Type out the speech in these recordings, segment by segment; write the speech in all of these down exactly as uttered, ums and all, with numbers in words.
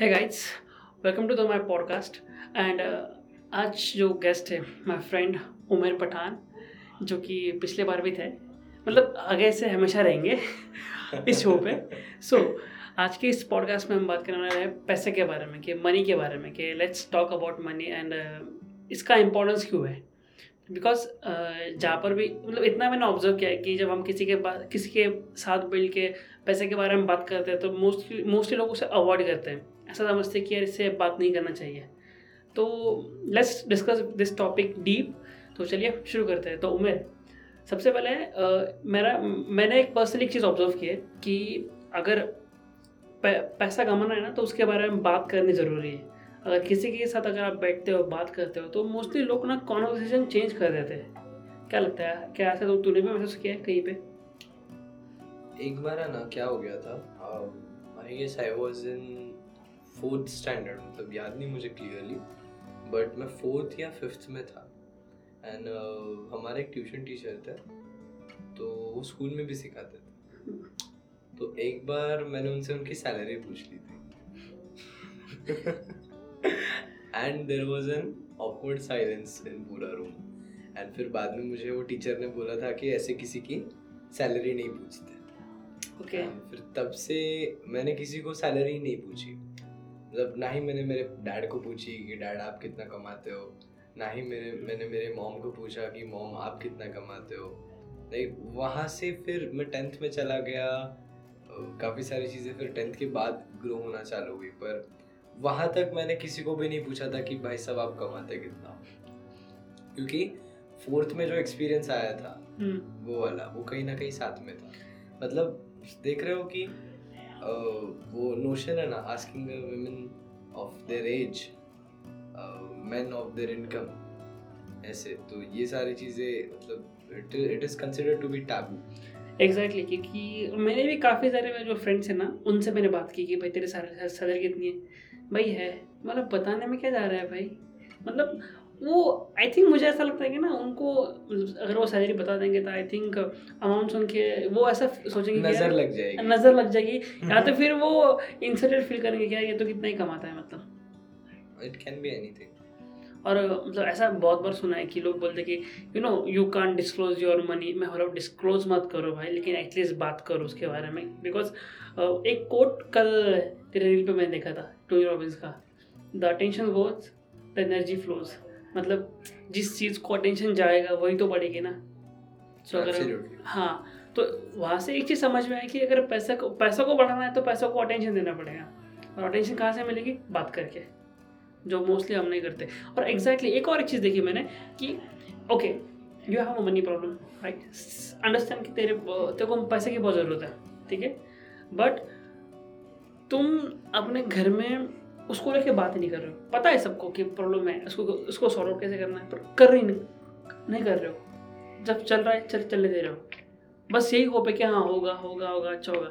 Hey guys, welcome to the my podcast. And आज जो guest है माय फ्रेंड उमर पठान, जो कि पिछले बार भी थे, मतलब आगे से हमेशा रहेंगे इस शो पे। सो so, आज के इस पॉडकास्ट में हम बात करने वाले हैं पैसे के बारे में, कि मनी के बारे में, कि let's talk about money and इसका इम्पोर्टेंस क्यों है। बिकॉज uh, जहाँ पर भी, मतलब इतना मैंने ऑब्जर्व किया है कि जब हम किसी के बात किसी के साथ बिल्ड के पैसे के बारे में बात करते हैं तो मोस्टली मोस्टली लोग उसे अवॉइड करते हैं, ऐसा समझते हैं कि यार इससे बात नहीं करना चाहिए। तो let's discuss this topic deep. तो चलिए शुरू करते हैं। तो उमेर, सबसे पहले uh, मेरा मैंने एक पर्सनली एक चीज़ ऑब्जर्व की है कि अगर पै, पैसा कमाना है ना तो उसके बारे में बात करनी ज़रूरी है। अगर किसी के साथ अगर आप बैठते हो, बात करते हो, तो मोस्टली लोग ना कॉन्वर्सेशन चेंज कर देते हैं। क्या लगता है, क्या ऐसा तो तूने भी महसूस किया है कहीं पे? एक बार है ना, क्या हो गया था, I guess I was in fourth standard, मतलब याद नहीं मुझे क्लियरली, बट मैं फोर्थ या फिफ्थ में था। एंड uh, हमारे एक ट्यूशन टीचर थे, तो वो स्कूल में भी सिखाते थे। तो एक बार मैंने उनसे उनकी सैलरी पूछ ली थी and there was an awkward silence in पूरा room। and फिर बाद में मुझे वो टीचर ने बोला था कि ऐसे किसी की सैलरी नहीं पूछते। okay. फिर तब से मैंने किसी को सैलरी नहीं पूछी, मतलब ना ही मैंने मेरे डैड को पूछी कि डैड आप कितना कमाते हो, ना ही मेरे मैंने मेरे मॉम को पूछा कि मॉम आप कितना कमाते हो। लाइक वहाँ से फिर मैं टेंथ में चला गया, काफ़ी सारी चीज़ें फिर टेंथ के बाद ग्रो होना चालू हुई, पर वहाँ तक मैंने किसी को भी नहीं पूछा था कि भाई साहब आप कमाते कितना, क्योंकि फोर्थ में जो एक्सपीरियंस आया था hmm. वो वाला वो कहीं ना कहीं साथ में था। मतलब देख रहे हो कि आ, वो नोशन है ना, asking a women of their age, men of their income, ऐसे तो ये सारी चीज़ें, मतलब it is considered to be taboo. Exactly exactly, क्योंकि मैंने भी काफ़ी सारे मेरे जो फ्रेंड्स हैं ना, उनसे मैंने बात की कि भाई तेरे सारे सैलरी कितनी है, भाई है, मतलब बताने में क्या जा रहा है भाई, मतलब वो आई थिंक मुझे ऐसा लगता है कि ना उनको अगर वो सैलरी बता देंगे तो आई थिंक अमाउंट्स उनके वो ऐसा सोचेंगे, नज़र लग जाएगी नज़र लग जाएगी या तो फिर वो इंसल्टेड फील करेंगे क्या ये तो कितना ही कमाता है, मतलब इट कैन बी एनीथिंग। और मतलब ऐसा बहुत बार सुना है कि लोग बोलते कि you know you can't disclose your money. मैं बोला डिस्क्लोज मत करो भाई, लेकिन एटलीस्ट बात करो उसके बारे में। बिकॉज uh, एक कोट कल तेरे रील पे मैंने देखा था, टोनी रॉबिन्स का, the attention goes the energy flows, मतलब जिस चीज़ को अटेंशन जाएगा वही तो बढ़ेगी ना। सो so, अगर हाँ तो वहाँ से एक चीज़ समझ में आई कि अगर पैसा को पैसा को बढ़ाना है तो पैसा को अटेंशन देना पड़ेगा, और अटेंशन कहाँ से मिलेगी, बात करके, जो मोस्टली हम नहीं करते। और एग्जैक्टली exactly, एक और एक चीज़ देखी मैंने कि okay you have a money problem, right, understand कि तेरे तेरे को पैसे की बहुत ज़रूरत है, ठीक है, बट तुम अपने घर में उसको लेके बात नहीं कर रहे हो। पता है सबको कि प्रॉब्लम है, उसको उसको सॉल्व आउट कैसे करना है, पर कर ही नहीं नहीं कर रहे हो। जब चल रहा है चल चलने दे रहे हो, बस यही होप है कि हाँ होगा होगा होगा अच्छा होगा।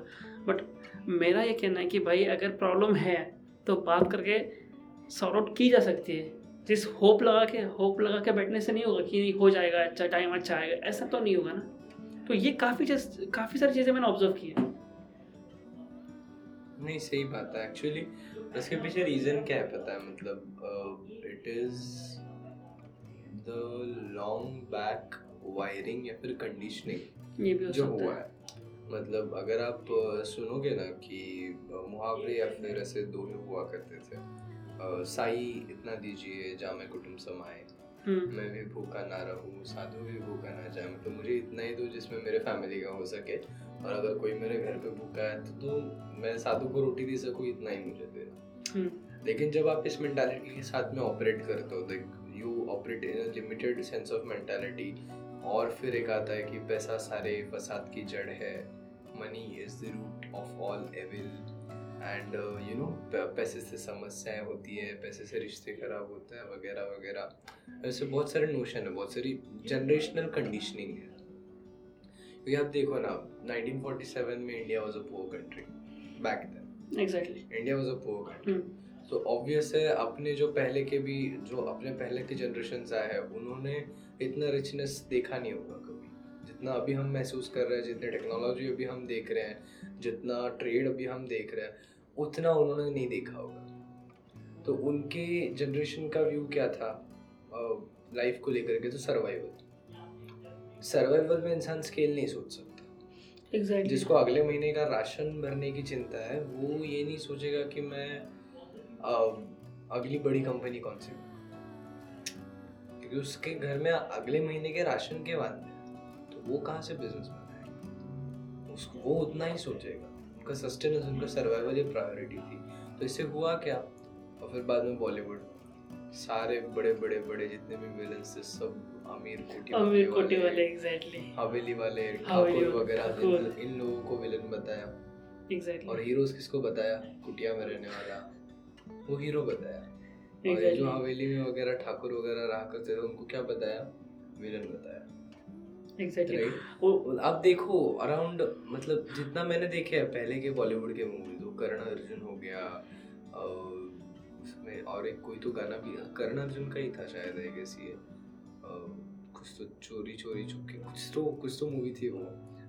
बट मेरा ये कहना है कि भाई अगर प्रॉब्लम है तो बात करके सॉर्ट आउट की जा सकती है। जिस होप लगा के होप लगा के बैठने से नहीं होगा कि नहीं हो जाएगा, अच्छा टाइम अच्छा आएगा, ऐसा तो नहीं होगा ना। तो ये काफ़ी चीज काफ़ी सारी चीज़ें मैंने ऑब्जर्व की है। नहीं, सही बात है। एक्चुअली इसके पीछे रीज़न क्या है पता है, मतलब it is the long back wiring या फिर कंडीशनिंग, ये भी जो हुआ है। मतलब अगर आप सुनोगे ना कि मुहावरे या फिर ऐसे दोहे हुआ करते थे, Uh, साई इतना दीजिए जामे कुटुम समाए, मैं भी भूखा ना रहूँ, साधु भी भूखा ना जाए, मतलब मुझे इतना ही दो जिसमें मेरे फैमिली का हो सके, और अगर कोई मेरे घर पे भूखा है तो, तो मैं साधु को रोटी दे सकूँ, इतना ही मुझे देना। लेकिन जब आप इस मेंटालिटी के साथ में ऑपरेट करते हो, like you operate in limited sense of mentality, और फिर एक आता है कि पैसा सारे फसाद की जड़ है, money is the root of all evil, and you know पैसे से समस्याएं होती है, पैसे से रिश्ते खराब होते हैं वगैरह वगैरह, ऐसे बहुत सारे नोशन है, बहुत सारी जनरेशनल कंडीशनिंग है। क्योंकि आप देखो ना, नाइनटीन फोर्टी सेवन में India was a poor country back then. Exactly, India was a poor country. तो ऑब्वियस है अपने जो पहले के भी जो अपने पहले के जनरेशन्स आए हैं उन्होंने इतना रिचनेस देखा नहीं होगा कभी, जितना अभी हम महसूस कर रहे हैं, जितनी टेक्नोलॉजी अभी हम देख रहे हैं, जितना ट्रेड अभी हम देख रहे हैं, उतना उन्होंने नहीं देखा होगा। तो उनके जनरेशन का व्यू क्या था लाइफ को लेकर के, तो सर्वाइवल सर्वाइवल में इंसान स्केल नहीं सोच सकता। Exactly. जिसको अगले महीने का राशन भरने की चिंता है वो ये नहीं सोचेगा कि मैं आ, अगली बड़ी कंपनी कौन सी, क्योंकि उसके घर में अगले महीने के राशन के वादे हैं, तो वो कहाँ से बिजनेस बनाएगा, उसको वो उतना ही सोचेगा। उनका सस्टेनेंस, उनका सर्वाइवल ये प्रायोरिटी थी। तो इससे हुआ क्या, और फिर बाद में बॉलीवुड सारे बड़े बड़े बड़े जितने भी विलन्स थे सब अमीर कोटी अमीर कोटी वाले, एग्जैक्टली हवेली वाले, ठाकुर वगैरह, इन लोगों को विलन बताया। एग्जैक्टली। और हीरोज किसको बताया, कुटिया में रहने वाला वो हीरो बताया, और जो हवेली में वगैरह ठाकुर वगैरह रहा करते थे उनको क्या बताया, विलन बताया। एग्जैक्टली। वो अब देखो अराउंड, मतलब जितना मैंने देखे है पहले के बॉलीवुड के मूवीज, वो करण अर्जुन हो गया उसमें, और एक कोई तो गाना भी करण अर्जुन का ही था शायद, है कैसी है कुछ तो चोरी चोरी छुपके कुछ तो कुछ तो मूवी थी वो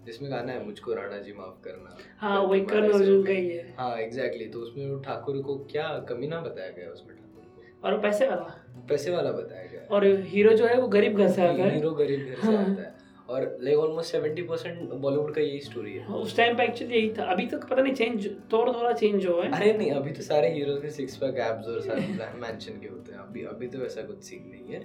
जिसमें गाना है मुझको राणा जी माफ करना। हाँ वही करण अर्जुन का ही है। हाँ एग्जैक्टली। तो उसमें ठाकुर को क्या कमीना बताया गया उसमें, ठाकुर को और पैसे वाला पैसे वाला बताया गया, और हीरो जो है वो गरीब घर से आता है, हीरो गरीब घर से आता है। और like almost seventy percent Bollywood का यही स्टोरी है। उस टाइम पे एक्चुअली यही था, अभी तो पता नहीं चेंज थोड़ा थोड़ा चेंज हुआ है। अरे नहीं, अभी तो सारे हीरोज के सिक्स पैक एब्स और सारे मेंशन के होते हैं, अभी अभी तो ऐसा कुछ सीन नहीं है।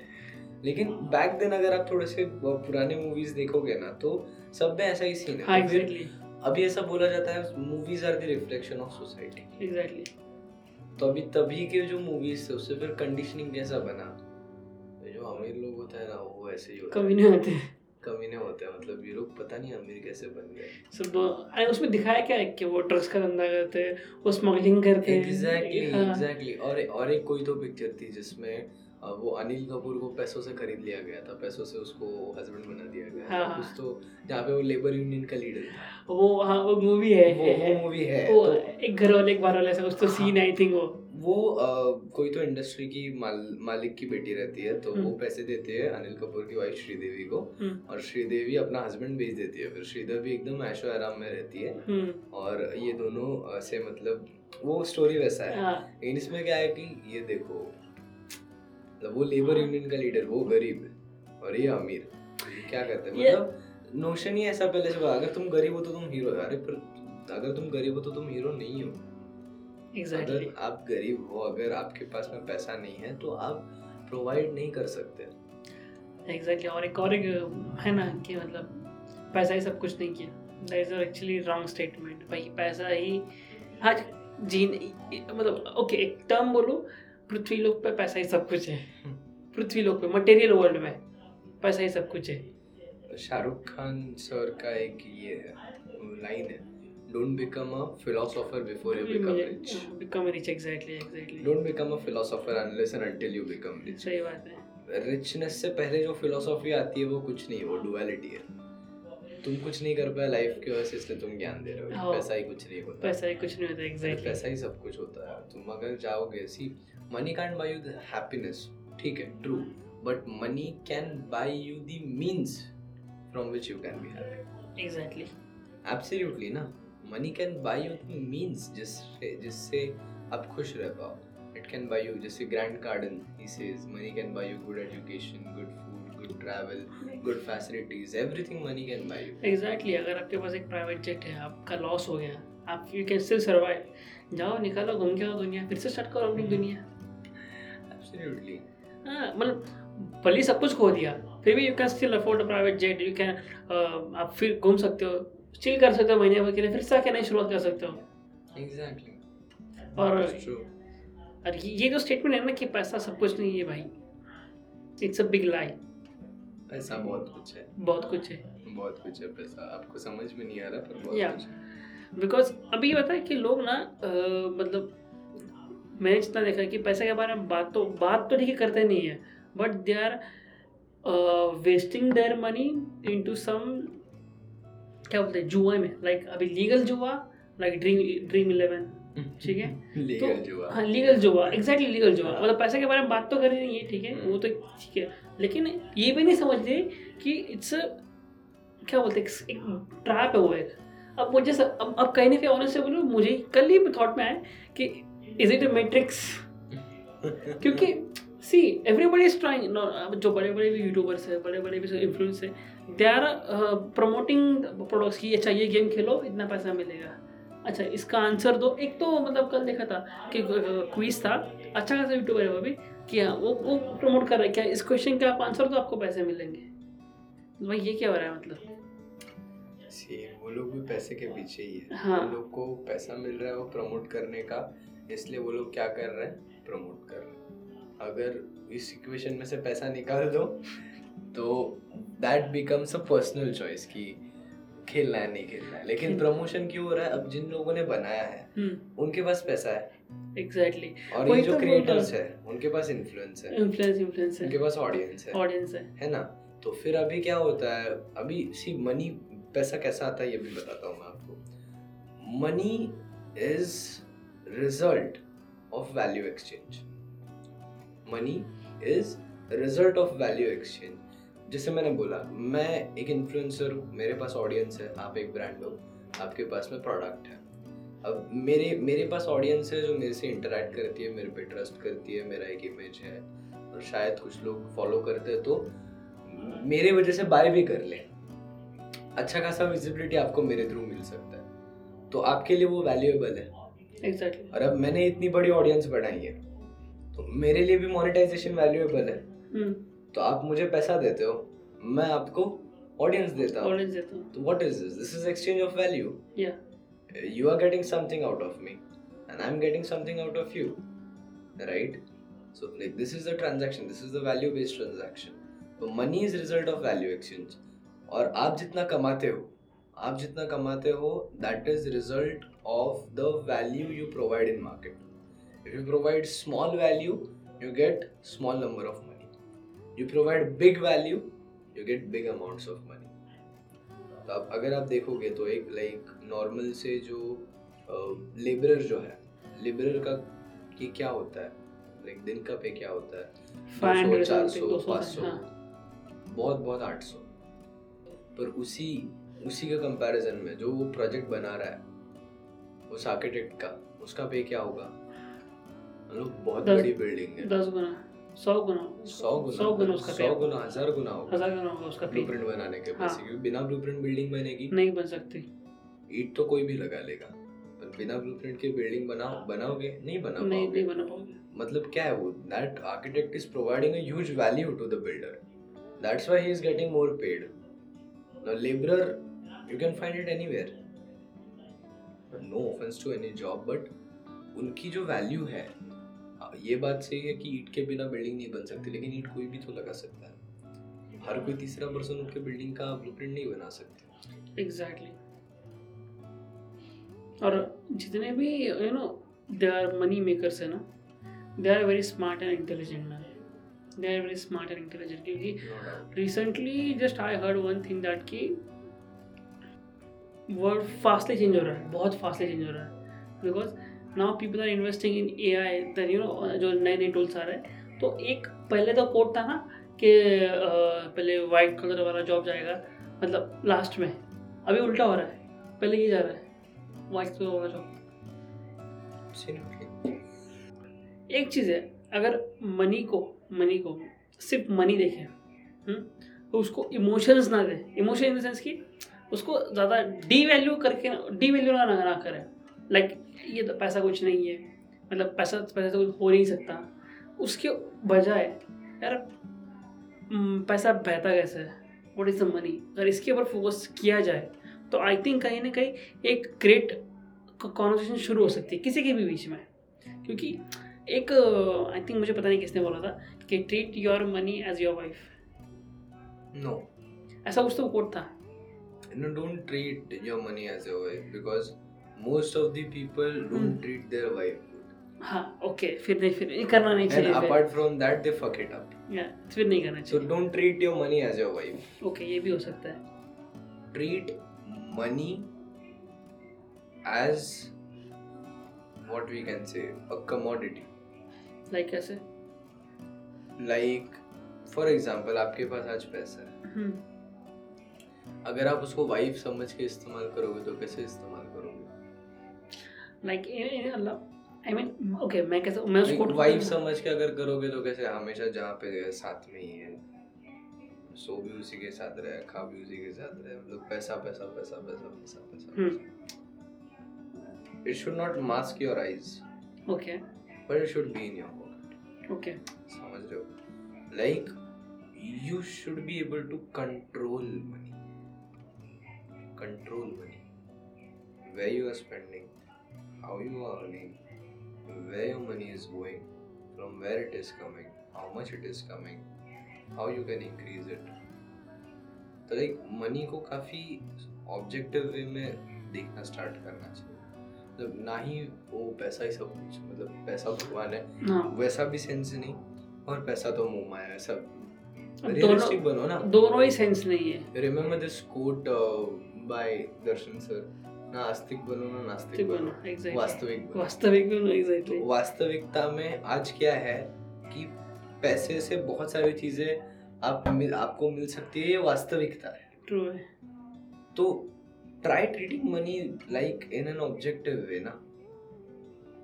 लेकिन बैक देन अगर आप थोड़े से पुराने मूवीज देखोगे ना तो सब में ऐसा ही सीन है। एग्जैक्टली। अभी ऐसा बोला जाता है movies are the reflection of society. Exactly. तो अभी तभी के जो मूवीज थे उससे फिर कंडीशनिंग कैसा बना, जो अमीर लोग होता है ना वो ऐसे ही होता है, कभी नहीं होते कमीने होते हैं, मतलब ये लोग पता नहीं अमीर कैसे बन गए सब। अरे उसमें दिखाया क्या है कि वो ड्रग्स का धंधा करते हैं, वो स्मगलिंग करते हैं। Exactly exactly. और और एक कोई तो पिक्चर थी जिसमें वो अनिल कपूर को पैसों से खरीद लिया गया था, पैसों से उसको हस्बैंड बना दिया गया था। कुछ तो जहाँ पे वो लेबर यूनियन का लीडर था वो। हाँ वो मूवी है, वो मूवी है एक घर वाले एक बार वाले ऐसा कुछ तो सीन आई थिंक वो वो कोई तो इंडस्ट्री की मालिक की बेटी रहती है, तो वो पैसे देती है अनिल कपूर की वाइफ श्रीदेवी को, और श्रीदेवी अपना हस्बैंड भेज देती है। फिर श्रीदेवी एकदम ऐशो आराम में रहती है और ये दोनों से, मतलब वो स्टोरी वैसा है। लेकिन इसमें क्या है कि ये देखो वो लेबर यूनियन का लीडर, वो गरीब है और ये अमीर, क्या करते हैं, मतलब नोशन ही ऐसा पहले से। अगर तुम गरीब हो तो तुम हीरो, अरे पर अगर तुम गरीब हो तो तुम हीरो नहीं हो। Exactly. अगर आप गरीब हो, अगर आपके पास में पैसा नहीं है तो आप प्रोवाइड नहीं कर सकते। Exactly. और एक और एक है ना कि मतलब पैसा ही सब कुछ नहीं किया, that is actually wrong statement। भाई पैसा ही आज जीन मतलब ओके okay, एक टर्म बोलो, पृथ्वी लोक पे पैसा ही सब कुछ है। पृथ्वी लोक पे मटेरियल वर्ल्ड में पैसा ही सब कुछ है। शाहरुख खान सर का एक ये है लाइन है, Don't become a philosopher before you become rich. Become rich, exactly, exactly. Don't become a philosopher unless and until you become rich. सही बात है। Richness से पहले जो philosophy आती है वो कुछ नहीं, वो duality है। तुम कुछ नहीं कर पाए लाइफ की वजह से, इसलिए तुम ज्ञान दे रहे हो। पैसा ही कुछ नहीं होता। पैसा ही कुछ नहीं होता, exactly. पैसा ही सब कुछ होता है। तुम अगर जाओगे, see, money can't buy you the happiness, ठीक है, true, but money can buy you the means from which you can be happy. Exactly. Absolutely ना। Money can buy you the means जिससे जिससे आप खुश रह पाओ। इट कैन बाई यू, जैसे Grant Cardone he says money can buy you good education, good food, good travel, good facilities, everything money can buy you. Exactly. अगर आपके पास एक प्राइवेट जेट है, आपका लॉस हो गया, आप यू कैन स्टिल सर्वाइव। जाओ, निकालो, घूम के आओ दुनिया, फिर से स्टार्ट करो अपनी दुनिया। एब्सोल्युटली। हाँ मतलब भले सब कुछ खो दिया फिर भी you can still afford a private jet, you can, आप फिर घूम सकते हो, चिल कर सकते हो महीने भर के लिए, फिर से आके नई शुरुआत कर सकते हो। एग्जैक्टली। और ये जो स्टेटमेंट है ना कि पैसा सब कुछ नहीं है, भाई इट्स अ बिग लाई। पैसा बहुत कुछ है, बहुत कुछ है, बहुत कुछ है पैसा, आपको समझ में नहीं आ रहा पर बहुत yeah. कुछ है। बिकॉज अभी ये पता है कि लोग ना आ, मतलब मैंने जितना देखा कि पैसे के बारे में बात तो बात तो ठीक करते नहीं है, but they are wasting their money into some, क्या बोलते हैं, जुआ में। लाइक like, अभी लीगल जुआ, लाइक ड्रीम ड्रीम इलेवन, ठीक है, लीगल जुआ। हाँ लीगल जुआ, एग्जैक्टली लीगल जुआ। मतलब पैसे के बारे में बात तो कर ही नहीं है, ठीक है, वो तो ठीक है, लेकिन ये भी नहीं समझते कि इट्स क्या बोलते हैं, एक ट्रैप है वो एक। अब मुझे सब, अब अब कहीं ना कहीं ऑनेस्ट से बोलूँ, मुझे कल ही थॉट में आया कि इज इट अ मैट्रिक्स, क्योंकि सी एवरीबडी इज ट्राइंग, जो बड़े बड़े भी यूट्यूबर्स है, बड़े बड़े भी इन्फ्लुएंस है, दे आर प्रमोटिंग प्रोडक्ट्स की अच्छा ये गेम खेलो इतना पैसा मिलेगा, अच्छा इसका आंसर दो। एक तो मतलब कल देखा था कि क्विज था, अच्छा खासा यूट्यूबर है वो भी, कि हाँ वो वो प्रमोट कर रहा है क्या इस क्वेश्चन का आप आंसर दो आपको पैसे मिलेंगे। भाई ये क्या हो रहा है मतलब, वो लोग भी पैसे के पीछे ही है। हाँ। वो लोग को पैसा मिल रहा है वो प्रमोट करने का, इसलिए वो लोग क्या कर रहे हैं प्रमोट कर रहे हैं। अगर इस इक्वेशन में से पैसा निकाल दो तो that becomes a personal choice कि खेलना है नहीं खेलना है। लेकिन प्रमोशन क्यों हो रहा है, अब जिन लोगों ने बनाया है उनके पास पैसा है। Exactly exactly. और ये जो क्रिएटर्स है उनके पास इन्फ्लुएंस है, इन्फ्लुएंस इन्फ्लुएंस है, उनके पास ऑडियंस है, ऑडियंस है, है ना। तो फिर अभी क्या होता है, अभी सी मनी पैसा कैसा आता है ये भी बताता हूँ मैं आपको। Money is result of value exchange, money is result of value exchange. जैसे मैंने बोला मैं एक इन्फ्लुएंसर हूँ, मेरे पास ऑडियंस है, आप एक ब्रांड हो, आपके पास में प्रोडक्ट है। अब मेरे मेरे पास ऑडियंस है जो मेरे से इंटरेक्ट करती है, मेरे पे ट्रस्ट करती है, मेरा एक इमेज है और शायद कुछ लोग फॉलो करते हैं तो मेरे वजह से बाय भी कर लें, अच्छा खासा विजिबिलिटी आपको मेरे थ्रू मिल सकता है, तो आपके लिए वो वैल्यूएबल है। एग्जैक्टली। और अब मैंने इतनी बड़ी ऑडियंस बनाई है तो मेरे लिए भी मोनेटाइजेशन वैल्यूएबल है। हुँ. तो आप मुझे पैसा देते हो, मैं आपको ऑडियंस देता हूँ। तो what is this, this is exchange of value. You are getting something out of me and I am getting something out of you, right. So like this is the transaction, this is the value based transaction. तो money is result of value exchange. और आप जितना कमाते हो, आप जितना कमाते हो that is result of the value you provide in market. If you provide small value you get small number of money, you provide big value you get big amounts of money. तो आप अगर आप देखोगे तो एक like normal से जो labourer जो है, लेबरर का कि क्या होता है लाइक दिन का पे क्या होता है, दो सौ, चार सौ, पाँच सौ, बहुत बहुत आठ सौ। पर उसी उसी के कंपैरिजन में जो वो प्रोजेक्ट बना रहा है उस आर्किटेक्ट का, उसका पे क्या होगा, मतलब बहुत बड़ी बिल्डिंग है, दस गुना, सौ गुना, सौ गुना, सौ गुना उसका पे, सौ गुना, हजार गुना होगा, हजार गुना होगा उसका पे ब्लूप्रिंट बनाने के पैसे। क्योंकि बिना ब्लूप्रिंट बिल्डिंग बनेगी नहीं, बन सकती। ईट तो कोई भी लगा लेगा पर बिना ब्लूप्रिंट के बिल्डिंग बनाओ बनाओगे नहीं बना पाओगे। मतलब क्या है वो, that architect is providing a huge value to the builder, that's why he is getting more paid. Now, laborer, you can find it anywhere. No offense to any job, but उनकी जो value है, ये बात सही है कि ईट के बिना बिल्डिंग नहीं बन सकती, लेकिन ईट कोई भी तो लगा सकता है। हर कोई तीसरा पर्सन उनके बिल्डिंग का ब्लूप्रिंट नहीं बना सकते। Exactly. और जितने भी you know they are money makers है ना, they are very smart and intelligent man. They are very smart and intelligent. क्योंकि recently just I heard one thing that कि world fastly change हो रहा है, बहुत fastly change हो रहा है, because now people are investing in A I, then you know जो नए नए tools आ रहे हैं। तो एक पहले तो कोड था ना कि पहले white collar वाला job जाएगा मतलब last में, अभी उल्टा हो रहा है, पहले ये जा रहा है white collar वाला job। एक चीज़ है, अगर मनी को मनी को सिर्फ मनी देखें, तो उसको इमोशंस ना दें, इमोशन इन द सेंस कि उसको ज़्यादा डी वैल्यू करके डी वैल्यू ना ना करें, लाइक ये तो पैसा कुछ नहीं है, मतलब पैसा पैसा तो कुछ हो नहीं सकता। उसके बजाय यार पैसा बहता कैसे है, व्हाट इज़ द मनी, अगर इसके ऊपर फोकस किया जाए तो आई थिंक कहीं ना कहीं एक ग्रेट कॉन्वर्सेशन शुरू हो सकती है किसी के भी बीच में। क्योंकि एक आई थिंक मुझे पता नहीं किसने बोला था कि treat your money as your wife. No ऐसा कुछ तो कोट था, no don't treat your money as your wife because most of the people don't treat their wife. हां ओके, फिर नहीं फिर करना नहीं चाहिए, and apart from that they fuck it up, या फिर नहीं करना चाहिए। So don't treat your money as your wife, okay ये भी हो सकता है। Treat money as what we can say a commodity. Like कैसे, लाइक फॉर एग्जाम्पल आपके पास आज पैसा है। hmm. अगर आप उसको वाइफ समझ के इस्तेमाल करोगे तो कैसे इस्तेमाल करोगे, like like, I mean, okay, मैं कैसे मैं उसको वाइफ समझ के अगर करोगे तो कैसे हमेशा जहाँ पे साथ में ही है, सो भी उसी के साथ रहे, खा भी उसी के साथ रहे, मतलब पैसा पैसा पैसा पैसा पैसा पैसा। It should not mask your eyes. Okay. But it should be in your pocket. Okay. समझ रहे हो? Like you should be able to control money. Control money. Where you are spending, how you are earning, where your money is going, from where it is coming, how much it is coming, how you can increase it. तो like money को काफ़ी objective वे में देखना start करना चाहिए, मतलब ना ही वो पैसा ही सब कुछ, मतलब पैसा भगवान है वैसा भी सेंस नहीं, और पैसा तो मोह माया है सब, रियलिस्टिक बनो ना, दोनों ही सेंस नहीं है। Remember this quote by Darshan sir, नास्तिक बनो ना नास्तिक बनो, वास्तविक वास्तविक बनो। एग्जैक्टली, वास्तविकता में आज क्या है कि पैसे से बहुत सारी चीजें आप मिल, आपको मिल सकती है, ये वास्तविकता है। ट्रू है। तो try treating money like in an objective way ना,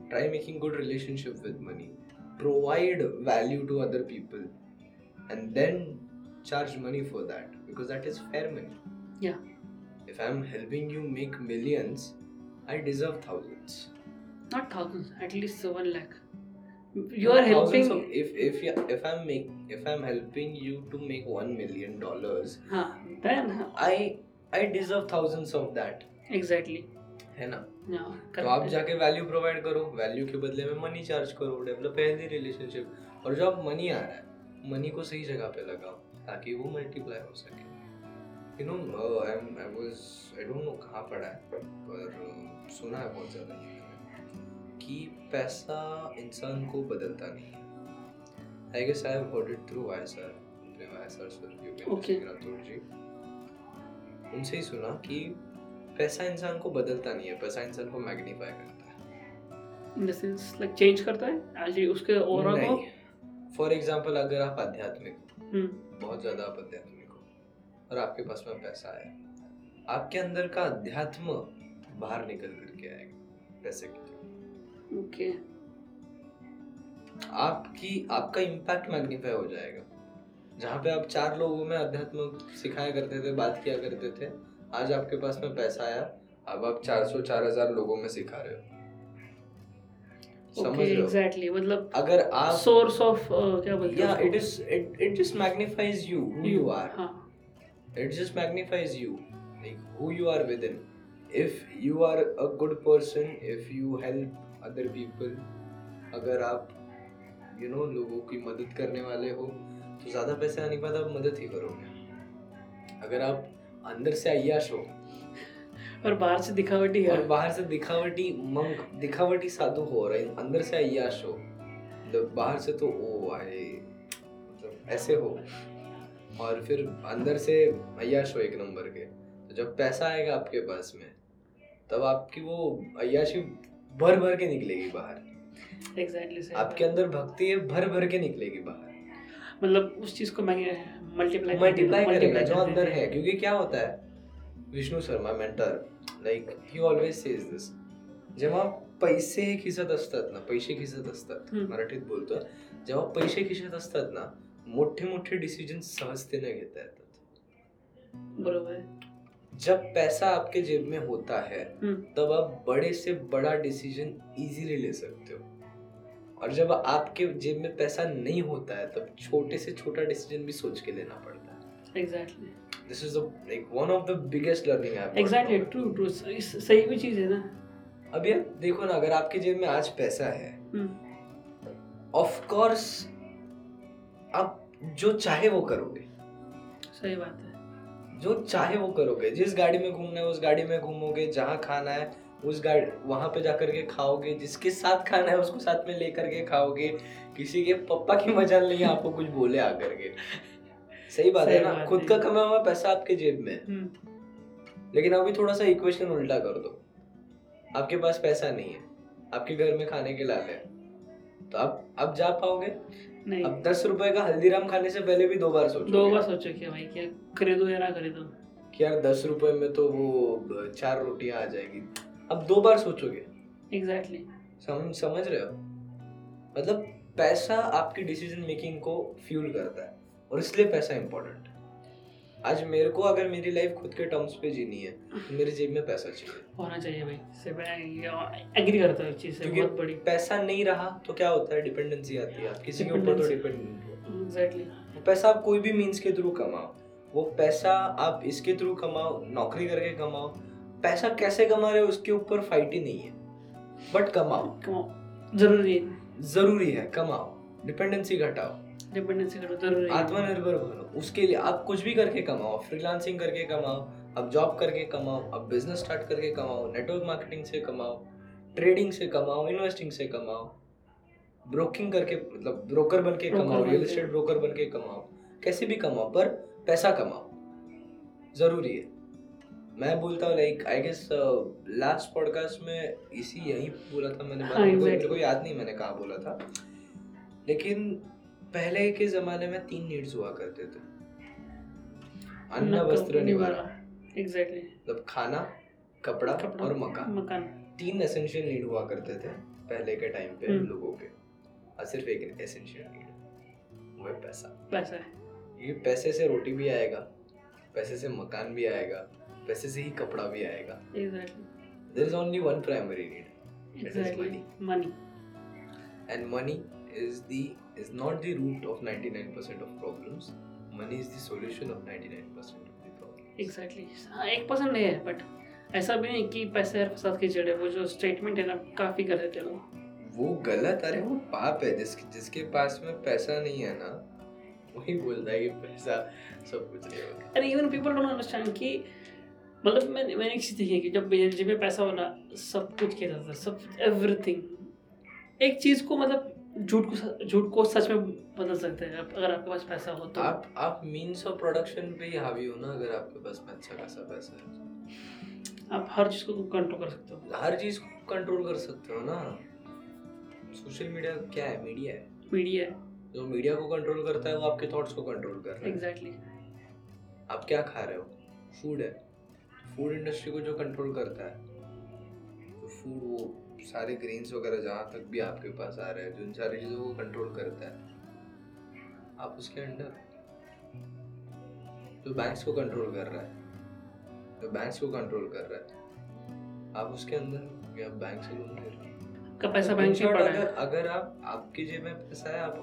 try making good relationship with money, provide value to other people and then charge money for that, because that is fair money. या If I'm helping you make millions, I deserve thousands. Not thousands, at least one lakh. You Not are helping. Of, if if if I'm make if I'm helping you to make one million dollars, huh, then huh. I I deserve thousands of that. Exactly. है ना? Yeah. तो आप जाके value provide करो, value के बदले में money charge करो, develop healthy relationship, और जो आप money आ रहा है, money को सही जगह पे लगाओ ताकि वो multiply हो सके। You know, uh, I'm, I was, I don't know कहाँ पढ़ा है, पर uh, सुना है बहुत ज़्यादा कि पैसा इंसान को बदलता नहीं है। I guess I have heard it through Y S R, अपने Y S R sir Yogendra Rathore ji, उनसे ही सुना कि पैसा इंसान को बदलता नहीं है, पैसा इंसान को मैग्नीफाई करता है। In the sense, like change करता है, actually उसके ऑरा को। For example, अगर आप आध्यात्मिक, बहुत ज़्यादा आप आध्यात्मिक और आपके पास में पैसा है, आपके अंदर का अध्यात्म बाहर निकल करके आएगा पैसे के थ्रू। ओके, आपकी आपका इम्पैक्ट मैग्नीफाई हो जाएगा। जहाँ पे आप चार लोगों में अध्यात्म सिखाया करते थे, बात किया करते थे, आज आपके पास में पैसा आया, अब आप चार सौ चार हजार लोगों में सिखा रहे हो। Okay, exactly. मतलब अगर आप सोर्स ऑफ क्या बोलते हैं, it is it it just magnifies you who you are. It just magnifies you, like who you are within. If you are a good person, if you help other people, अगर आप you know लोगों की मदद करने वाले हो, तो ज़्यादा पैसे आने के बाद आप मदद ही करोगे। अगर आप अंदर से अय्याश हो और बाहर से दिखावटी है, और बाहर से दिखावटी मंक दिखावटी साधु हो रहे, अंदर से अय्याश हो, मतलब बाहर से तो ओ आए मतलब ऐसे हो और फिर अंदर से अय्याश हो एक नंबर के, तो जब पैसा आएगा आपके पास में तब आपकी वो अय्याशी भर भर के निकलेगी बाहर। एग्जैक्टली सर, आपके अंदर भक्ति है भर भर के निकलेगी बाहर, मतलब उस चीज़ को मल्टीप्लाई मल्टीप्लाई करेगा जो अंदर है। क्योंकि क्या होता है, Vishnu Sharma mentor like he always says this, जेव्हा पैसे खिसत असतात ना, पैसे खिसत असतात मराठीत बोलतो, जेव्हा पैसे खिसत असतात ना, मोठे मोठे डिसिजन सहजतेने घेता येतात। बरोबर, जब पैसा आपके जेब में होता है तब आप बड़े से बड़ा डिसीजन इजीली ले सकते हो, और जब आपके जेब में पैसा नहीं होता है तब छोटे से छोटा डिसीजन भी सोच के लेना पड़ता है। Exactly, this is like one of the biggest learning I have. Exactly, true true, सही भी चीज है ना। अब यार देखो ना, अगर आपके जेब में आज पैसा है, ऑफ कोर्स आप जो चाहे वो करोगे। सही बात है, जो चाहे वो करोगे, जिस गाड़ी में घूमना है उस गाड़ी में घूमोगे, जहाँ खाना है उस गाड़ी वहाँ पे जाकर के खाओगे, जिसके साथ खाना है उसको साथ में लेकर के खाओगे, किसी के पप्पा की मजा नहीं आपको कुछ बोले आकर के। सही बात है ना, खुद का कमाया हुआ पैसा आपके जेब में है, लेकिन अभी थोड़ा सा इक्वेशन उल्टा कर दो, आपके पास पैसा नहीं है, आपके घर में खाने के लाले हैं, तो आप अब जा पाओगे? नहीं। अब दस रुपए का हल्दीराम खाने से पहले भी दो बार सोचो दो बार सोचो क्या भाई, क्या खरीदो या ना खरीदो, कि यार दस रुपए में तो वो चार रोटियां आ जाएगी, अब दो बार सोचोगे। एग्जैक्टली, समझ समझ रहे हो? मतलब पैसा आपकी डिसीजन मेकिंग को फ्यूल करता है और इसलिए पैसा इम्पोर्टेंट है। आज मेरे को अगर मेरी लाइफ खुद के टर्म्स पे जीनी है तो मेरी जेब में पैसा चाहिए, होना चाहिए भाई। से मैं एग्री करता हूं इस चीज से, बहुत बड़ी। पैसा नहीं रहा तो क्या होता है, डिपेंडेंसी आती है, आप किसी के ऊपर तो डिपेंडेंट हो। एग्जैक्टली। पैसा आप कोई भी मीन्स के थ्रू कमाओ, वो पैसा आप इसके थ्रू कमाओ, नौकरी करके कमाओ, पैसा कैसे कमा रहे हो उसके ऊपर फाइट ही नहीं है, बट कमाओ कमाओ जरूरी है, जरूरी है कमाओ, डिपेंडेंसी घटाओ, डिपेंडेंसी घटाओ जरूरी है, आत्मनिर्भर बनो। उसके लिए आप कुछ भी करके कमाओ, फ्रीलांसिंग करके कमाओ, आप जॉब करके कमाओ, आप बिजनेस स्टार्ट करके कमाओ, नेटवर्क मार्केटिंग से कमाओ, ट्रेडिंग से कमाओ, इन्वेस्टिंग से कमाओ, ब्रोकिंग करके, मतलब ब्रोकर बन के कमाओ, रियल एस्टेट ब्रोकर बन के कमाओ, कैसे भी कमाओ पर पैसा कमाओ, जरूरी है। मैं बोलता हूँ like I guess last podcast में इसी यही बोला था मैंने, बात मेरे को याद नहीं मैंने कहा बोला था, लेकिन पहले के ज़माने में तीन नीड्स हुआ करते थे, अन्न वस्त्र निवारा। एग्जैक्टली। मतलब खाना, कपड़ा और मकान, तीन एसेंशियल नीड हुआ करते थे पहले के टाइम पे लोगों के। और सिर्फ एक एसेंशियल नीड, वो है पैसा। पैसा है, ये पैसे से रोटी भी आएगा, पैसे से मकान भी आएगा, पैसे से ही कपड़ा भी आएगा। Exactly. There is only one primary need. Exactly. It is money. Money. And money is the is not the root of ninety-nine percent of problems. Money is the solution of ninety-nine percent of the problems. Exactly. एक percent नहीं है, but ऐसा भी नहीं कि पैसे फसाद के जड़े, वो जो स्टेटमेंट है ना काफी गलत है, वो गलत है, वो पाप है। जिस, जिसके पास में पैसा नहीं है ना वही बोलता है कि पैसा सब कुछ नहीं होगा। अरे इवन पीपल डोंट अंडरस्टैंड कि मतलब मैंने मैंने एक चीज़ देखी है कि जब जेब में पैसा होना सब कुछ किया जाता है, सब एवरीथिंग। एक चीज़ को मतलब झूठ को झूठ को सच में बदल सकते हैं अगर आपके पास पैसा हो तो। आप आप मीन्स ऑफ प्रोडक्शन पे ही हावी हो ना, अगर आपके पास में अच्छा खासा पैसा है आप हर चीज़ को कंट्रोल कर सकते हो, हर चीज़ को कंट्रोल कर सकते हो ना। सोशल मीडिया क्या है, मीडिया है, मीडिया है। जो मीडिया को कंट्रोल करता है वो आपके थॉट्स को कंट्रोल कर रहा है। एग्जैक्टली। आप क्या खा रहे हो, फूड है, फूड इंडस्ट्री को जो कंट्रोल करता है तो फूड, वो सारे ग्रेन्स वगैरह जहाँ तक भी आपके पास आ रहे हैं, जो इन सारी चीज़ों को कंट्रोल करता है, आप उसके अंडर। जो बैंक्स को कंट्रोल कर रहा है तो बैंक्स को कंट्रोल कर रहा है, आप उसके अंदर, या बैंक से लोन ले रहे हो का पैसा बैंक से पड़ा है। अगर आप आपकी जेब में पैसा है आप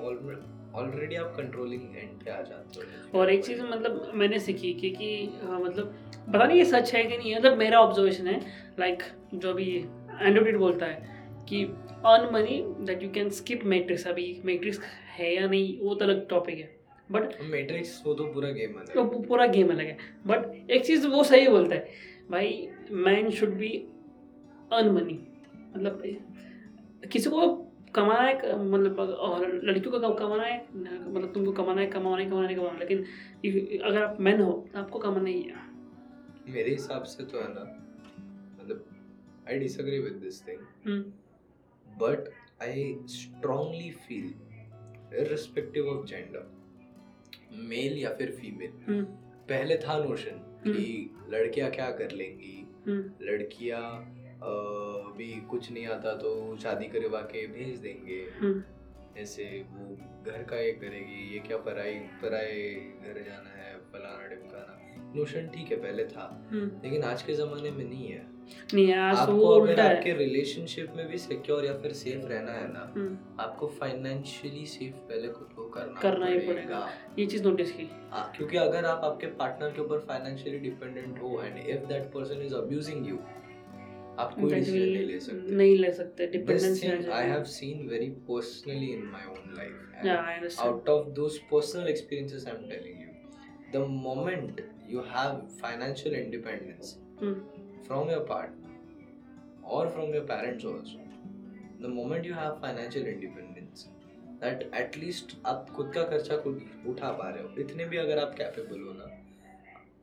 ऑलरेडी आप कंट्रोलिंग एंड पे आ जाते हो। और एक चीज़ मतलब मैंने सीखी कि कि मतलब पता नहीं ये सच है कि नहीं है, मतलब मेरा ऑब्जर्वेशन है, लाइक जो भी एंडोटेड बोलता है कि earn money that you can skip matrix. अभी मैट्रिक्स है या नहीं वो तो अलग टॉपिक है, बट मैट्रिक्स वो तो पूरा गेम अलग है, तो पूरा गेम अलग है। बट एक चीज़ वो सही बोलता है भाई, man should be earn money. मतलब किसी को कमाना है, मतलब और लड़कियों को कमाना है, मतलब तुमको कमाना है, कमाना है, कमाना है, कमाना है, लेकिन अगर आप मैन हो तो आपको कमाना ही है। मेरे हिसाब से तो है ना, मतलब I disagree with this thing, but I strongly feel irrespective of gender, male या फिर फीमेल। पहले था नोशन कि लड़कियां क्या कर लेंगी, लड़कियां भी कुछ नहीं आता तो शादी करवा के भेज देंगे, ऐसे वो घर का ये करेगी, ये क्या पराई पराए घर जाना है, फलाना ढिमकाना। नोशन ठीक है पहले था, लेकिन आज के जमाने में नहीं है। नहीं, आपको अगर आपके रिलेशनशिप में भी सिक्योर या फिर सेफ रहना है ना, आपको फाइनेंशियली सेफ पहले खुद को करना करना ही पड़ेगा। ये चीज नोटिस की, क्योंकि अगर आप आपके पार्टनर के ऊपर फाइनेंशियली डिपेंडेंट हो and if that person is abusing you, आप कोई डिसीजन नहीं ले सकते, नहीं ले सकते। Dependency I have seen very personally in my own life, out of those personal experiences I am telling you, the moment you have financial independence hmm. from your partner or from your parents also, the moment you have financial independence that at least आप खुद का खर्चा खुद उठा पा रहे हो, इतने भी अगर आप capable हो ना,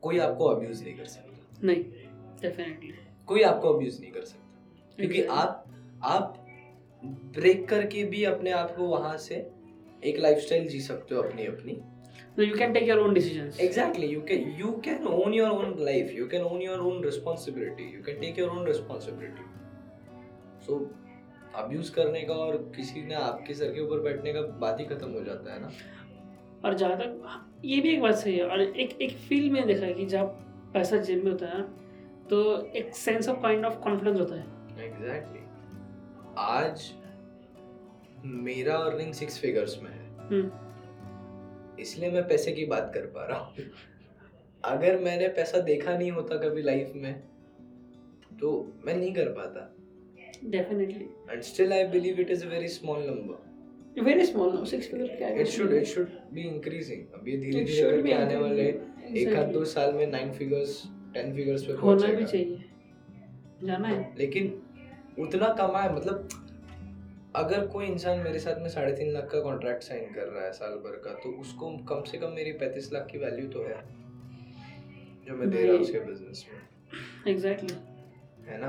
कोई आपको abuse नहीं कर सकता। नहीं, definitely कोई आपको abuse नहीं कर सकता, क्योंकि आप आप break करके भी अपने आप को वहाँ से एक lifestyle जी सकते हो अपनी अपनी। So you can take your own decisions. Exactly. You can you can own your own life. You can own your own responsibility. You can take your own responsibility. So abuse करने का और किसी ने आपके सर के ऊपर बैठने का बात ही खत्म हो जाता है ना। और जहाँ तक ये भी एक बात सही है, और एक एक फील्ड में देखा है कि जब पैसा जेब में होता है ना तो एक sense of kind of confidence होता है। Exactly exactly. आज मेरा अर्निंग सिक्स फिगर्स में है, इसलिए मैं पैसे की बात कर पा रहा हूँ। अगर मैंने पैसा देखा नहीं होता कभी लाइफ में तो मैं नहीं कर पाता। Definitely. And still I believe it is a very small number. Very small number, six figure क्या है? It should, it should be increasing. अब ये धीरे-धीरे करके आने वाले एक आध दो साल में nine figures, ten figures पे पहुंचेगा। होना भी चाहिए, जाना है। लेकिन उतना कमाए, मतलब अगर कोई इंसान मेरे साथ में साढ़े तीन लाख का कॉन्ट्रैक्ट साइन कर रहा है साल भर का, तो उसको कम से कम मेरी पैंतीस लाख की वैल्यू तो है जो मैं दे रहा हूँ उसके बिजनेस में। Exactly. है ना?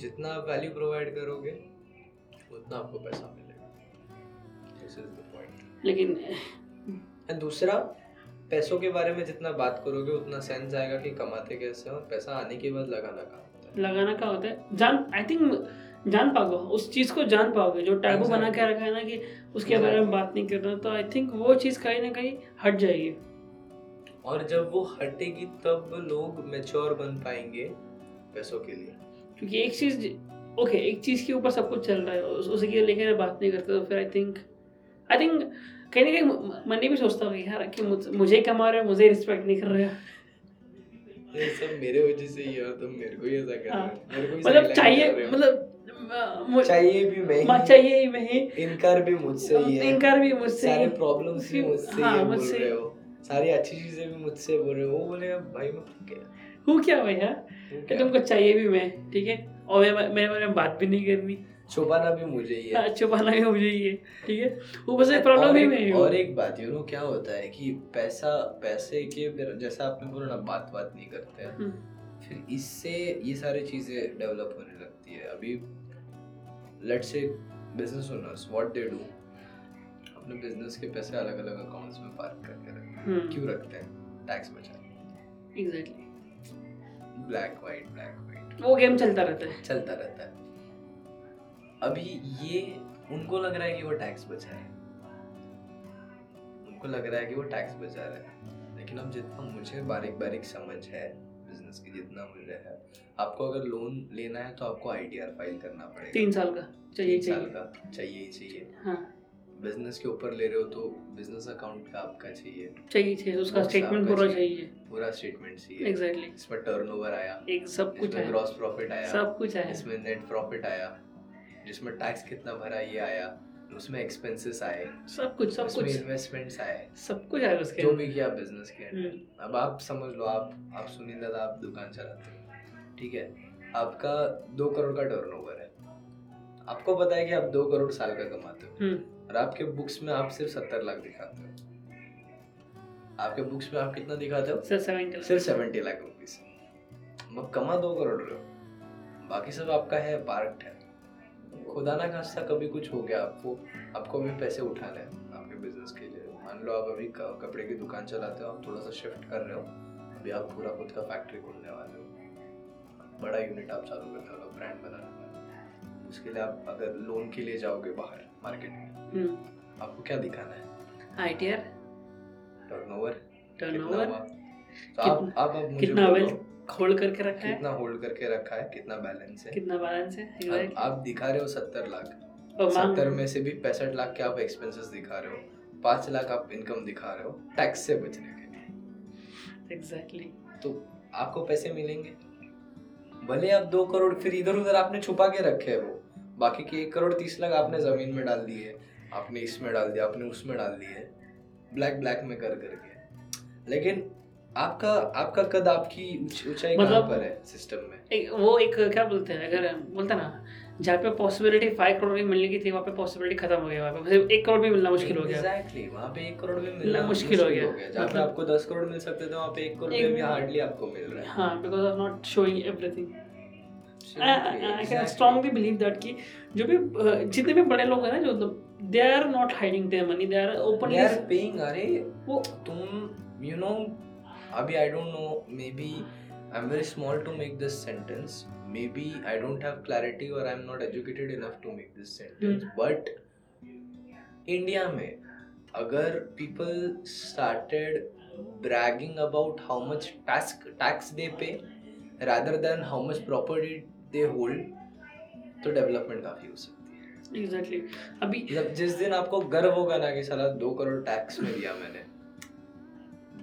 जितना आप वैल्यू प्रोवाइड करोगे उतना आपको पैसा मिलेगा। This is the point. लेकिन और दूसरा, पैसों के बारे में जितना बात करोगे उतना सेंस आएगा कि कमाते कैसे हो, पैसा आने के बाद लगाना का होता है। लगाना का होता है, जान आई थिंक जान पाओगे, उस चीज़ को जान पाओगे जो टैबू बना के रखा है ना कि उसके बारे में बात नहीं करना, तो आई थिंक वो चीज़ कहीं ना कहीं हट जाएगी। और जब वो हटेगी तब लोग मैच्योर बन पाएंगे पैसों के लिए, क्योंकि एक चीज़ ओके एक चीज़ के ऊपर सब कुछ चल रहा है, उसी के लेकर बात नहीं करते तो फिर आई थिंक आई थिंक कहीं ना कहीं मन भी सोचता हूँ यार कि मुझे कमा रहा है, मुझे रिस्पेक्ट नहीं कर रहा है, ये सब मेरे वजह से ही, और तुम मेरे को ही ऐसा कर रहे हो, मेरे को मतलब चाहिए, मतलब चाहिए भी मैं ही चाहिए ही मैं ही इनकार भी मुझसे ही है इनकार भी मुझसे सारे प्रॉब्लम्स भी मुझसे ही बोल रहे हो, सारी अच्छी चीज़ें भी मुझसे बोल रहे हो। वो बोले भाई मैं हूँ क्या भैया, तुमको चाहिए भी मैं, ठीक है, और मैं मैं मैंने बात भी नहीं करनी, छुपाना भी मुझे ही है छुपाना भी मुझे ही है ठीक है, वो बस एक प्रॉब्लम भी मैं। और एक बात यू नो क्या होता है कि पैसा पैसे के जैसा आपने बोला ना बात बात नहीं करते हैं, फिर इससे ये सारी चीज़ें डेवलप होने लगती है। अभी let's say business owners what they do, अपने बिजनेस के पैसे अलग अलग अकाउंट्स में पार्क करके रखते हैं। क्यों रखते हैं? टैक्स बचाने। Exactly, black white black white वो गेम चलता रहता है चलता रहता है अभी ये उनको लग रहा है कि वो टैक्स बचा है, उनको लग रहा है कि वो टैक्स बचा रहा है, लेकिन अब जितना मुझे बारीक बारीक समझ है बिजनेस की, जितना मुझे है, आपको अगर लोन लेना है तो आपको आईटीआर फाइल करना पड़ेगा, तीन साल का चाहिए तीन साल का चाहिए ही चाहिए। हाँ, बिजनेस के ऊपर ले रहे हो तो बिजनेस अकाउंट का आपका चाहिए चाहिए चाहिए उसका स्टेटमेंट पूरा चाहिए, पूरा स्टेटमेंट चाहिए। एग्जैक्टली, इसमें टर्नओवर आया, एक सब कुछ आया, ग्रॉस प्रॉफिट आया, सब कुछ आया, इसमें नेट प्रॉफिट आया, जिसमें टैक्स कितना भरा ये आया, उसमें एक्सपेंसेस आए, सब कुछ सब कुछ इन्वेस्टमेंट्स आए, सब कुछ आया उसके जो भी किया बिजनेस के अंदर। अब आप समझ लो, आप आप सुनील दादा आप दुकान चलाते हो, ठीक है, आपका दो करोड़ का टर्नओवर है, आपको पता है कि आप दो करोड़ साल का कमाते हो, और आपके बुक्स में आप सिर्फ सत्तर लाख दिखाते हो, आपके बुक्स में आप कितना दिखाते हो? सिर्फ सेवेंटी लाख रुपीस। अब कमा दो करोड़ रहे हो, बाकी सब आपका है, पार्क है। खुदा ना खास्ता कभी कुछ हो गया, आपको आपको भी पैसे उठाने हैं आपके बिजनेस के लिए। मान लो आप अभी कपड़े की दुकान चलाते हो, आप थोड़ा सा शिफ्ट कर रहे हो, अभी आप पूरा खुद का फैक्ट्री खोलने वाले हो, बड़ा यूनिट आप चालू करने वाले हो, ब्रांड बनाने वाले हो, उसके लिए आप अगर लोन के लिए जाओगे बाहर मार्केट में, आपको क्या दिखाना है? आईटीआर, टर्नओवर, टर्नओवर, आप आप कितना वेल्थ होल्ड करके रखा है, कितना होल्ड करके रखा है, कितना बैलेंस है, कितना बैलेंस है। आप दिखा रहे हो सत्तर लाख, सत्तर में से भी पैंसठ लाख के आप एक्सपेंसेस दिखा रहे हो, पाँच लाख आप इनकम दिखा रहे हो टैक्स से बचने के लिए। एग्जैक्टली, तो आपको पैसे मिलेंगे भले आप दो करोड़ फिर इधर उधर आपने छुपा के रखे है, वो बाकी के एक करोड़ तीस लाख आपने जमीन में डाल दी है, आपने इसमें डाल दिया, आपने उसमें डाल दिया है, ब्लैक ब्लैक में कर करके। लेकिन आपका आपका कद आपकी ऊंचाई कहाँ पर है सिस्टम में? एक, वो एक क्या बोलते हैं, अगर बोलते ना जहाँ पे पॉसिबिलिटी फाइव करोड़ भी मिलने की थी वहाँ पे पॉसिबिलिटी खत्म हो गई, वहाँ पे सिर्फ एक करोड़ भी मिलना मुश्किल हो गया। एग्जैक्टली, वहाँ पे एक करोड़ भी मिलना मुश्किल हो गया, जहाँ पे आपको दस करोड़ मिल सकते थे वहाँ पे एक करोड़ भी हार्डली आपको मिल रहा है। हाँ, because I am not showing everything. I can strongly believe that कि जो भी जितने भी बड़े लोग हैं ना, जो they are not hiding their money, they are openly they are paying. अरे वो तुम you know, अभी I don't know, maybe I'm very small to make this sentence. Maybe I don't have clarity or I'm not educated enough to make this sentence. Mm-hmm. But India में अगर people started bragging about how much tax tax they pay rather than how much property they hold, तो development काफी हो सकती है. Exactly. अभी जिस दिन आपको गर्व होगा ना कि साला दो करोड़ टैक्स में दिया मैंने,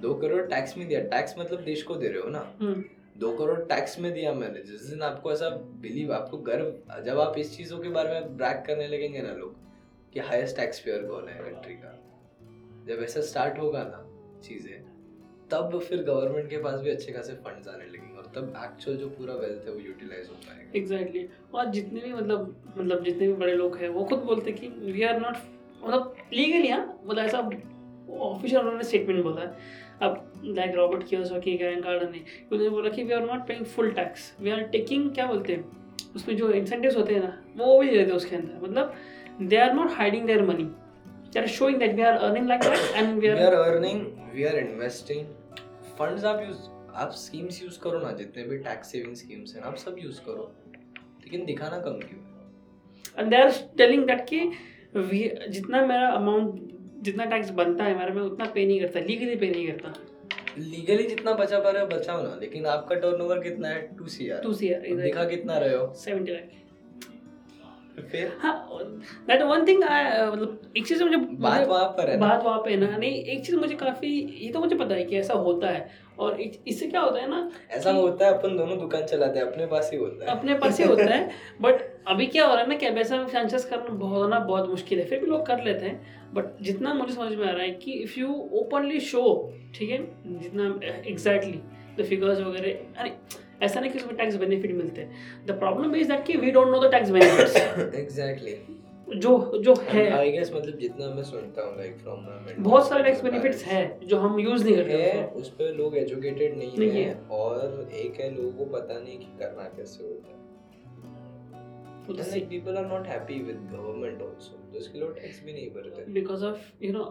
दो करोड़ टैक्स में दिया, टैक्स मतलब देश को दे रहे हो ना, हुँ. दो करोड़ टैक्स में दिया मैंने, जिस दिन आपको ऐसा बिलीव, आपको गर्व, जब आप इस चीज़ों के बारे में ब्रैग करने लगेंगे ना लोग कि हाईएस्ट टैक्स पेयर कौन है कंट्री का, जब ऐसा स्टार्ट होगा ना चीज़ें, तब फिर गवर्नमेंट के पास भी अच्छे खासे फंड्स आने लगेंगे और तब एक्चुअल जो पूरा वेल्थ है वो यूटिलाइज हो पाएगा. एग्जैक्टली. और जितने भी मतलब मतलब जितने भी बड़े लोग हैं वो खुद बोलते हैं कि वी आर नॉट, मतलब लीगल, या मतलब ऐसा ऑफिशियल उन्होंने स्टेटमेंट बोला है. अब like Robert Kiyosaki, Grant Cardone ने उन्होंने बोला कि we are not paying full tax, we are taking, क्या बोलते हैं उसमें जो इंसेंटिव्स होते हैं ना वो भी दे देते हैं उसके अंदर. मतलब they are not hiding their money, they are showing that we are earning like that and we are earning, we are investing. Funds आप यूज, आप स्कीम्स यूज करो ना, जितने भी टैक्स सेविंग स्कीम्स हैं आप सब यूज करो, लेकिन दिखाना कम क्यों है. And they are telling that कि जितना मेरा अमाउंट, जितना टैक्स बनता है हमारे में उतना पे नहीं करता, लीगली पे नहीं करता. लीगली जितना बचा पा रहे हो बचाओ ना, लेकिन आपका टर्नओवर कितना है? Two CR two CR. दिखा कितना रहे हो? सेवेंटी लाख. फिर हां दैट वन थिंग, मतलब एक चीज मुझे बात वहां पर है बात वहां पे ना नहीं एक चीज मुझे काफी, ये तो मुझे पता है कि ऐसा होता है. और इससे क्या होता है ना, ऐसा होता है, अपन दोनों दुकान चलाते हैं, अपने पास ही होता है अपने पास ही होता है बट अभी क्या हो रहा है ना कि अब ऐसा फ्रांचाइज करना होना बहुत मुश्किल है, फिर भी लोग कर लेते हैं. बट जितना मुझे समझ में आ रहा है कि इफ़ यू ओपनली शो, ठीक है, जितना एग्जैक्टली द फिगर्स वगैरह, अरे ऐसा नहीं कि उसमें टैक्स बेनिफिट मिलते हैं. द प्रॉब्लम इज दैट कि we don't know the tax benefits. Exactly. जो जो है आई गेस, मतलब जितना मैं सुनता हूँ लाइक फ्रॉम गवर्नमेंट, बहुत सारे टैक्स बेनिफिट्स हैं जो हम यूज नहीं करते हैं, उस पर लोग एजुकेटेड नहीं, नहीं है, और एक है लोगों को पता नहीं कि करना कैसे होता है. Like people are not happy with government also. Those के लोग टैक्स भी नहीं भरते. Because of you know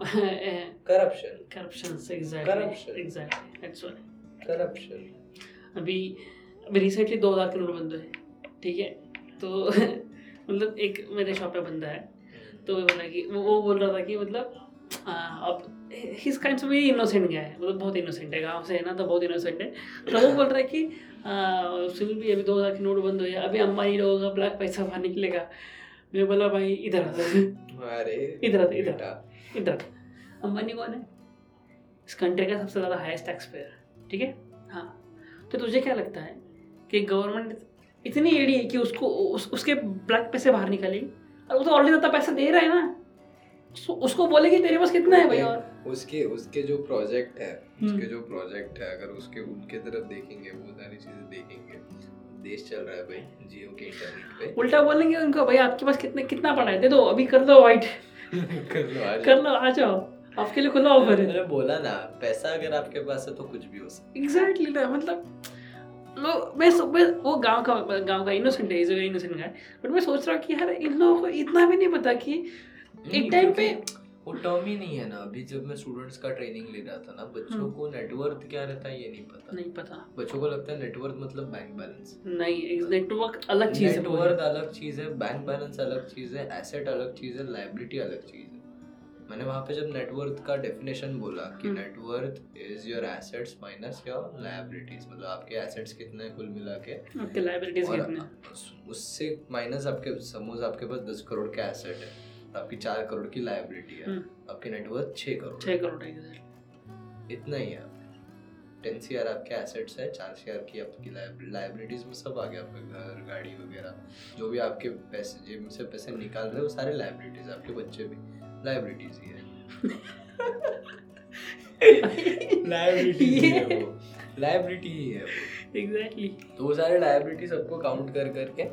corruption. Corruption, exactly. Corruption, exactly. That's why. Corruption. अभी अभी recently दो हजार के नोट बंद हुए, ठीक है, तो मतलब एक मेरे शॉप पे बंदा है, तो वो बोला कि वो बोल रहा था कि मतलब अब his kind में innocent guy है, मतलब बहुत innocent है, गाँव से है ना, तो बहुत innocent है. तो वो बोल रहा है कि फिर भी अभी दो हज़ार के नोट बंद हो गया, अभी अंबानी लोगों का ब्लैक पैसा बाहर निकलेगा. मैं बोला भाई इधर अरे इधर इधर इधर अंबानी कौन है? इस कंट्री का सबसे ज़्यादा हाईएस्ट टैक्स पेयर, ठीक है. हाँ, तो तुझे क्या लगता है कि गवर्नमेंट इतनी एडी है कि उसको उस, उसके ब्लैक पैसे बाहर निकालेगी? और वो तो ऑलरेडी ज़्यादा पैसा दे रहा है ना, तो उसको बोलेगी तेरे पास कितना है भाई. और उसके उसके जो प्रोजेक्ट है उसके जो प्रोजेक्ट है अगर उसके उनके तरफ देखेंगे, वो सारी चीजें देखेंगे, देश चल रहा है भाई जियो के इंटरनेट पे. उल्टा बोलेंगे उनको, भाई आपके पास कितने कितना पड़ा है, दे दो अभी, कर दो वाइट कर लो आज कर लो आ जाओ, आपके लिए खुला ऑफर है. मैंने बोला ना, पैसा अगर आपके पास है तो कुछ भी हो सकता है. एग्जैक्टली ना, मतलब लोग, मैं वो गांव का गांव का इनोसेंट है, is very innocent guy. But मैं सोच रहा हूँ कि यार इन लोगों को इतना भी नहीं पता कि एक टाइम पे वो टर्म ही नहीं है ना. अभी जब मैं स्टूडेंट्स का ट्रेनिंग ले रहा था ना, बच्चों को नेटवर्थ क्या रहता है ये नहीं पता. नहीं पता. बच्चों को लगता है नेटवर्थ मतलब बैंक बैलेंस. नहीं, नेटवर्क अलग चीज है, नेटवर्थ अलग चीज है, बैंक बैलेंस अलग चीज है, एसेट अलग चीज है, लायबिलिटी अलग चीज है. मैंने वहाँ पे जब नेटवर्थ का डेफिनेशन बोला कि net worth is your assets minus your liabilities, मतलब आपके एसेट्स कितने कुल मिला के, आपके लायबिलिटीज कितने, उससे माइनस आपके, सपोज आपके पास दस करोड़ के एसेट है, आपकी चार करोड़ की लायबिलिटी है, आपकी नेटवर्थ छः करोड़ छः करोड़ है, इतना ही है. टेन सी आर आपके एसेट्स है, चार सी आर की आपकी लायबिलिटीज में सब आ गया, आपके घर, गाड़ी वगैरह, जो भी आपके पैसे जेब से पैसे निकाल रहे हो सारे लायबिलिटीज, आपके बच्चे भी लायबिलिटीज ही है, लायबिलिटी ही है वो, लायबिलिटी ही है वो. एग्जैक्टली. तो वो सारे लायबिलिटी सबको काउंट कर करके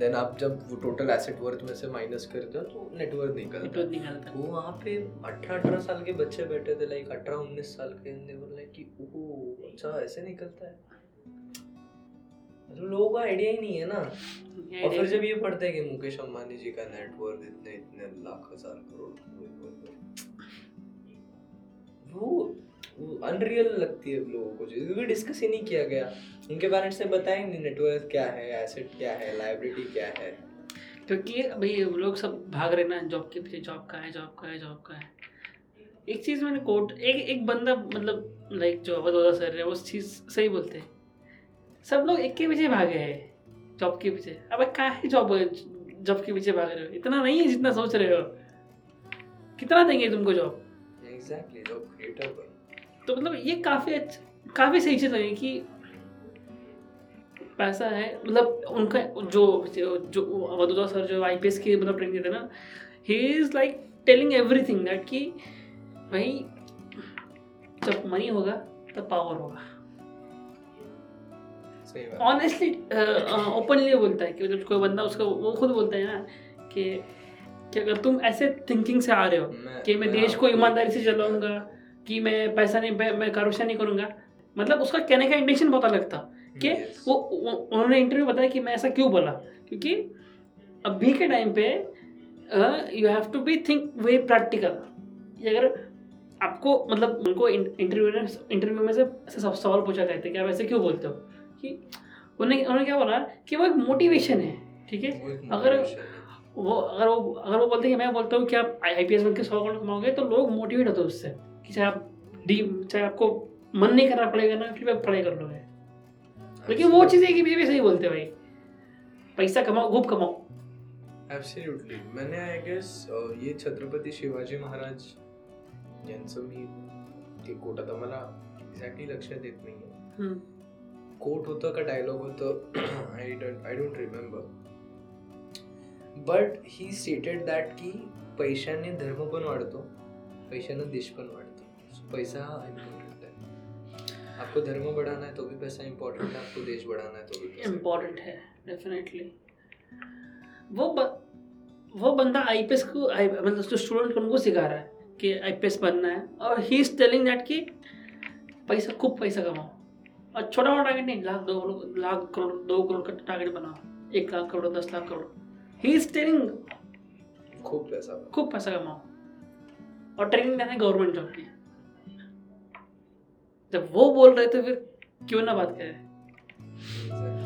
देन आप जब वो टोटल एसेट वर्थ में से माइनस करते हो तो नेटवर्थ निकलता. वो वहाँ पे अठारह अठारह साल के बच्चे बैठे थे, लाइक अठारह उन्नीस साल के, बोला कि ओह अच्छा ऐसे निकलता है, मतलब लोगों को आइडिया ही नहीं है ना. और फिर जब ये पढ़ते हैं कि मुकेश अंबानी जी का नेटवर्थ इतने इतने लाख हजार करोड़, वो अनरियल लगती है लोगों को, क्योंकि डिस्कस ही नहीं किया गया। उनके पेरेंट्स ने बताया नहीं नेटवर्थ क्या है, एसेट क्या है, लाइबिलिटी क्या है, क्योंकि भाई लोग सब भाग रहे ना जॉब के पीछे, जॉब का है जॉब का है जॉब का है। एक चीज़ मैंने कोट एक एक बंदा मतलब लाइक जो अवधोदा सर है वो चीज़ सही बोलते हैं, सब लोग एक के पीछे भागे हैं जॉब के पीछे। अब क्या है जॉब, जॉब के पीछे भाग रहे हो इतना नहीं है जितना सोच रहे हो। कितना देंगे तुमको जॉब? Exactly job creator. तो मतलब ये काफ़ी अच्छा काफ़ी सही चीज़ लगी कि पैसा है, मतलब उनका जो जो वदोदा सर जो आई पी एस की मतलब ट्रेनिंग देते ना, he is like telling everything that कि भाई जब मनी होगा तब पावर होगा। ऑनेस्टली ओपनली बोलता है कि जब कोई बंदा उसका वो खुद बोलता है ना कि कि अगर तुम ऐसे थिंकिंग से आ रहे हो मैं, कि मैं देश को ईमानदारी से चलाऊँगा, कि मैं पैसा नहीं मैं कारोबार नहीं करूँगा, मतलब उसका कहने का इंटेंशन पता लगता कि yes. वो उन्होंने इंटरव्यू बताया कि मैं ऐसा क्यों बोला, क्योंकि अभी के टाइम पे you have to be think way practical. अगर आपको मतलब उनको इंटरव्यू इंटरव्यू में से सवाल पूछा गया था कि आप ऐसे क्यों बोलते हो, कि उन्होंने उन्होंने क्या बोला कि वो एक मोटिवेशन है, ठीक है। अगर वो अगर वो अगर वो बोलते हैं कि मैं बोलता हूँ कि आप आई पी एस बन के सौ करोड़ कमाओगे, तो लोग मोटिवेट होते हैं उससे कि चाहे आप डी चाहे आपको मन नहीं करना पड़ेगा ना, फिर आप पढ़ाई कर लोगे। लेकिन वो चीज़ें कि भी सही बोलते हैं भाई, पैसा कमाओ खूब कमाओ। एब्सोल्युटली। मैंने आई गेस ये छत्रपति शिवाजी महाराज जनसमी के कोट आता मला एग्जैक्टली लक्षात येत नाहीये, कोट होतं का डायलॉग होतं I don't I don't remember, but he stated that की पैशाने धर्म पण वाढतो, पैशाने देश पण वाढतो। पैसा आपको धर्म बढ़ाना है तो भी पैसा इम्पोर्टेंट है, आपको देश बढ़ाना है तो भी इम्पोर्टेंट है, डेफिनेटली। वो ब, वो बंदा आईपीएस को आई मतलब जो स्टूडेंट को उनको सिखा रहा है कि आईपीएस बनना है, और ही इज टेलिंग दैट कि पैसा खूब पैसा कमाओ, और छोटा मोटा टारगेट नहीं, लाख दो लाख करोड़ दो करोड़ का टारगेट बनाओ, एक लाख करोड़ दस lakh crore. He is telling खूब पैसा खूब पैसा कमाओ, और ट्रेनिंग देना है गवर्नमेंट जॉब की। जब वो बोल रहे थे फिर क्यों ना बात करें।